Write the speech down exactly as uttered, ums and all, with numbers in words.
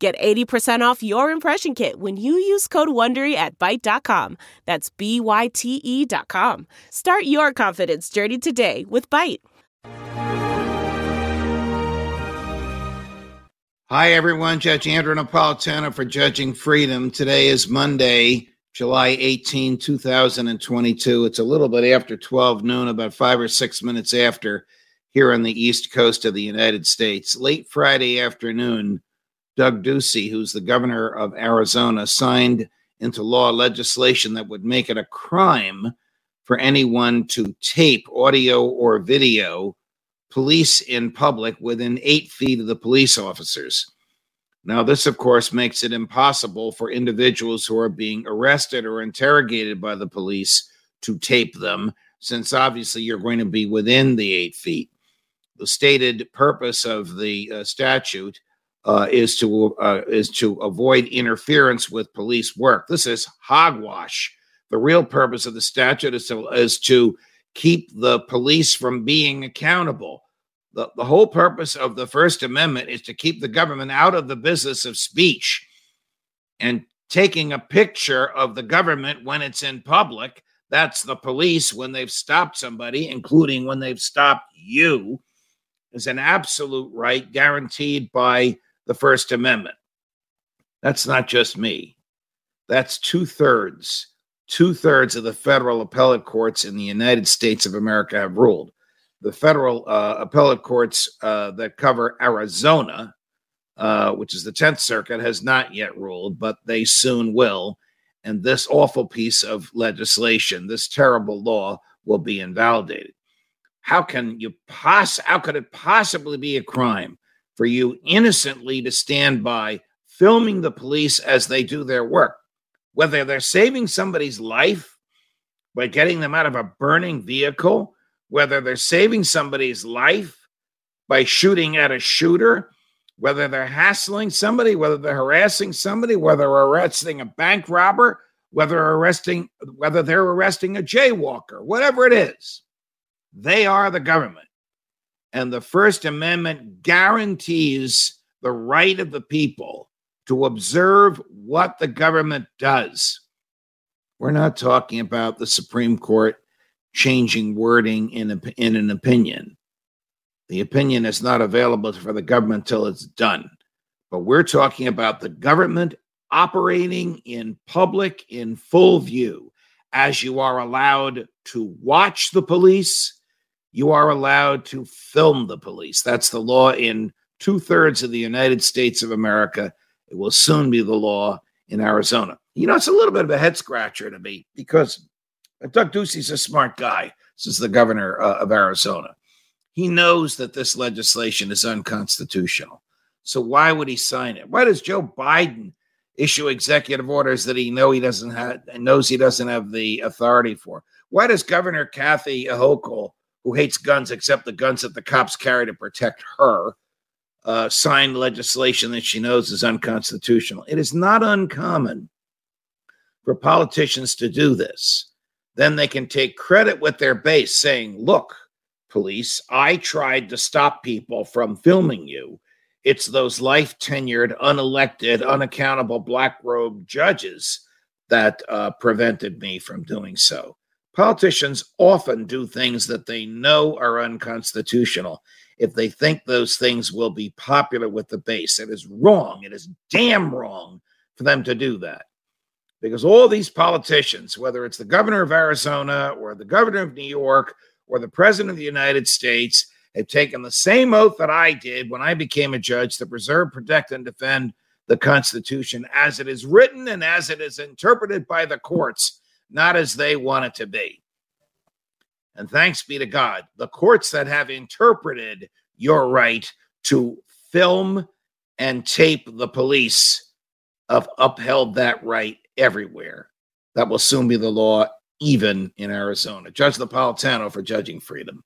Get eighty percent off your impression kit when you use code WONDERY at byte dot com. That's B Y T E dot com. Start your confidence journey today with Byte. Hi, everyone. Judge Andrew Napolitano for Judging Freedom. Today is Monday, July eighteenth, twenty twenty-two. It's a little bit after twelve noon, about five or six minutes after, here on the East Coast of the United States. Late Friday afternoon, Doug Ducey, who's the governor of Arizona, signed into law legislation that would make it a crime for anyone to tape audio or video police in public within eight feet of the police officers. Now, this, of course, makes it impossible for individuals who are being arrested or interrogated by the police to tape them, since obviously you're going to be within the eight feet. The stated purpose of the uh, statute Uh, is to uh, is to avoid interference with police work. This is hogwash. The real purpose of the statute is to, is to keep the police from being accountable. The, the whole purpose of the First Amendment is to keep the government out of the business of speech. And taking a picture of the government when it's in public, that's the police when they've stopped somebody, including when they've stopped you, is an absolute right guaranteed by the First Amendment. That's not just me. That's two-thirds. Two-thirds of the federal appellate courts in the United States of America have ruled. The federal uh, appellate courts uh, that cover Arizona, uh, which is the Tenth Circuit, has not yet ruled, but they soon will. And this awful piece of legislation, this terrible law, will be invalidated. How can you poss- How could it possibly be a crime for you innocently to stand by filming the police as they do their work, whether they're saving somebody's life by getting them out of a burning vehicle, whether they're saving somebody's life by shooting at a shooter, whether they're hassling somebody, whether they're harassing somebody, whether they're arresting a bank robber, whether arresting, whether they're arresting a jaywalker, whatever it is. They are the government, and the First Amendment guarantees the right of the people to observe what the government does. We're not talking about the Supreme Court changing wording in, a, in an opinion. The opinion is not available for the government till it's done. But we're talking about the government operating in public in full view, as you are allowed to watch the police. You are allowed to film the police. That's the law in two-thirds of the United States of America. It will soon be the law in Arizona. You know, it's a little bit of a head-scratcher to me because Doug Ducey's a smart guy. This is the governor uh, of Arizona. He knows that this legislation is unconstitutional. So why would he sign it? Why does Joe Biden issue executive orders that he know he doesn't have, knows he doesn't have the authority for? Why does Governor Kathy Hochul, who hates guns except the guns that the cops carry to protect her, uh, sign legislation that she knows is unconstitutional? It is not uncommon for politicians to do this. Then they can take credit with their base saying, look, police, I tried to stop people from filming you. It's those life-tenured, unelected, unaccountable black-robe judges that uh, prevented me from doing so. Politicians often do things that they know are unconstitutional if they think those things will be popular with the base. It is wrong. It is damn wrong for them to do that. Because all these politicians, whether it's the governor of Arizona or the governor of New York or the president of the United States, have taken the same oath that I did when I became a judge to preserve, protect, and defend the Constitution as it is written and as it is interpreted by the courts, not as they want it to be. And thanks be to God, the courts that have interpreted your right to film and tape the police have upheld that right everywhere. That will soon be the law, even in Arizona. Judge Napolitano for Judging Freedom.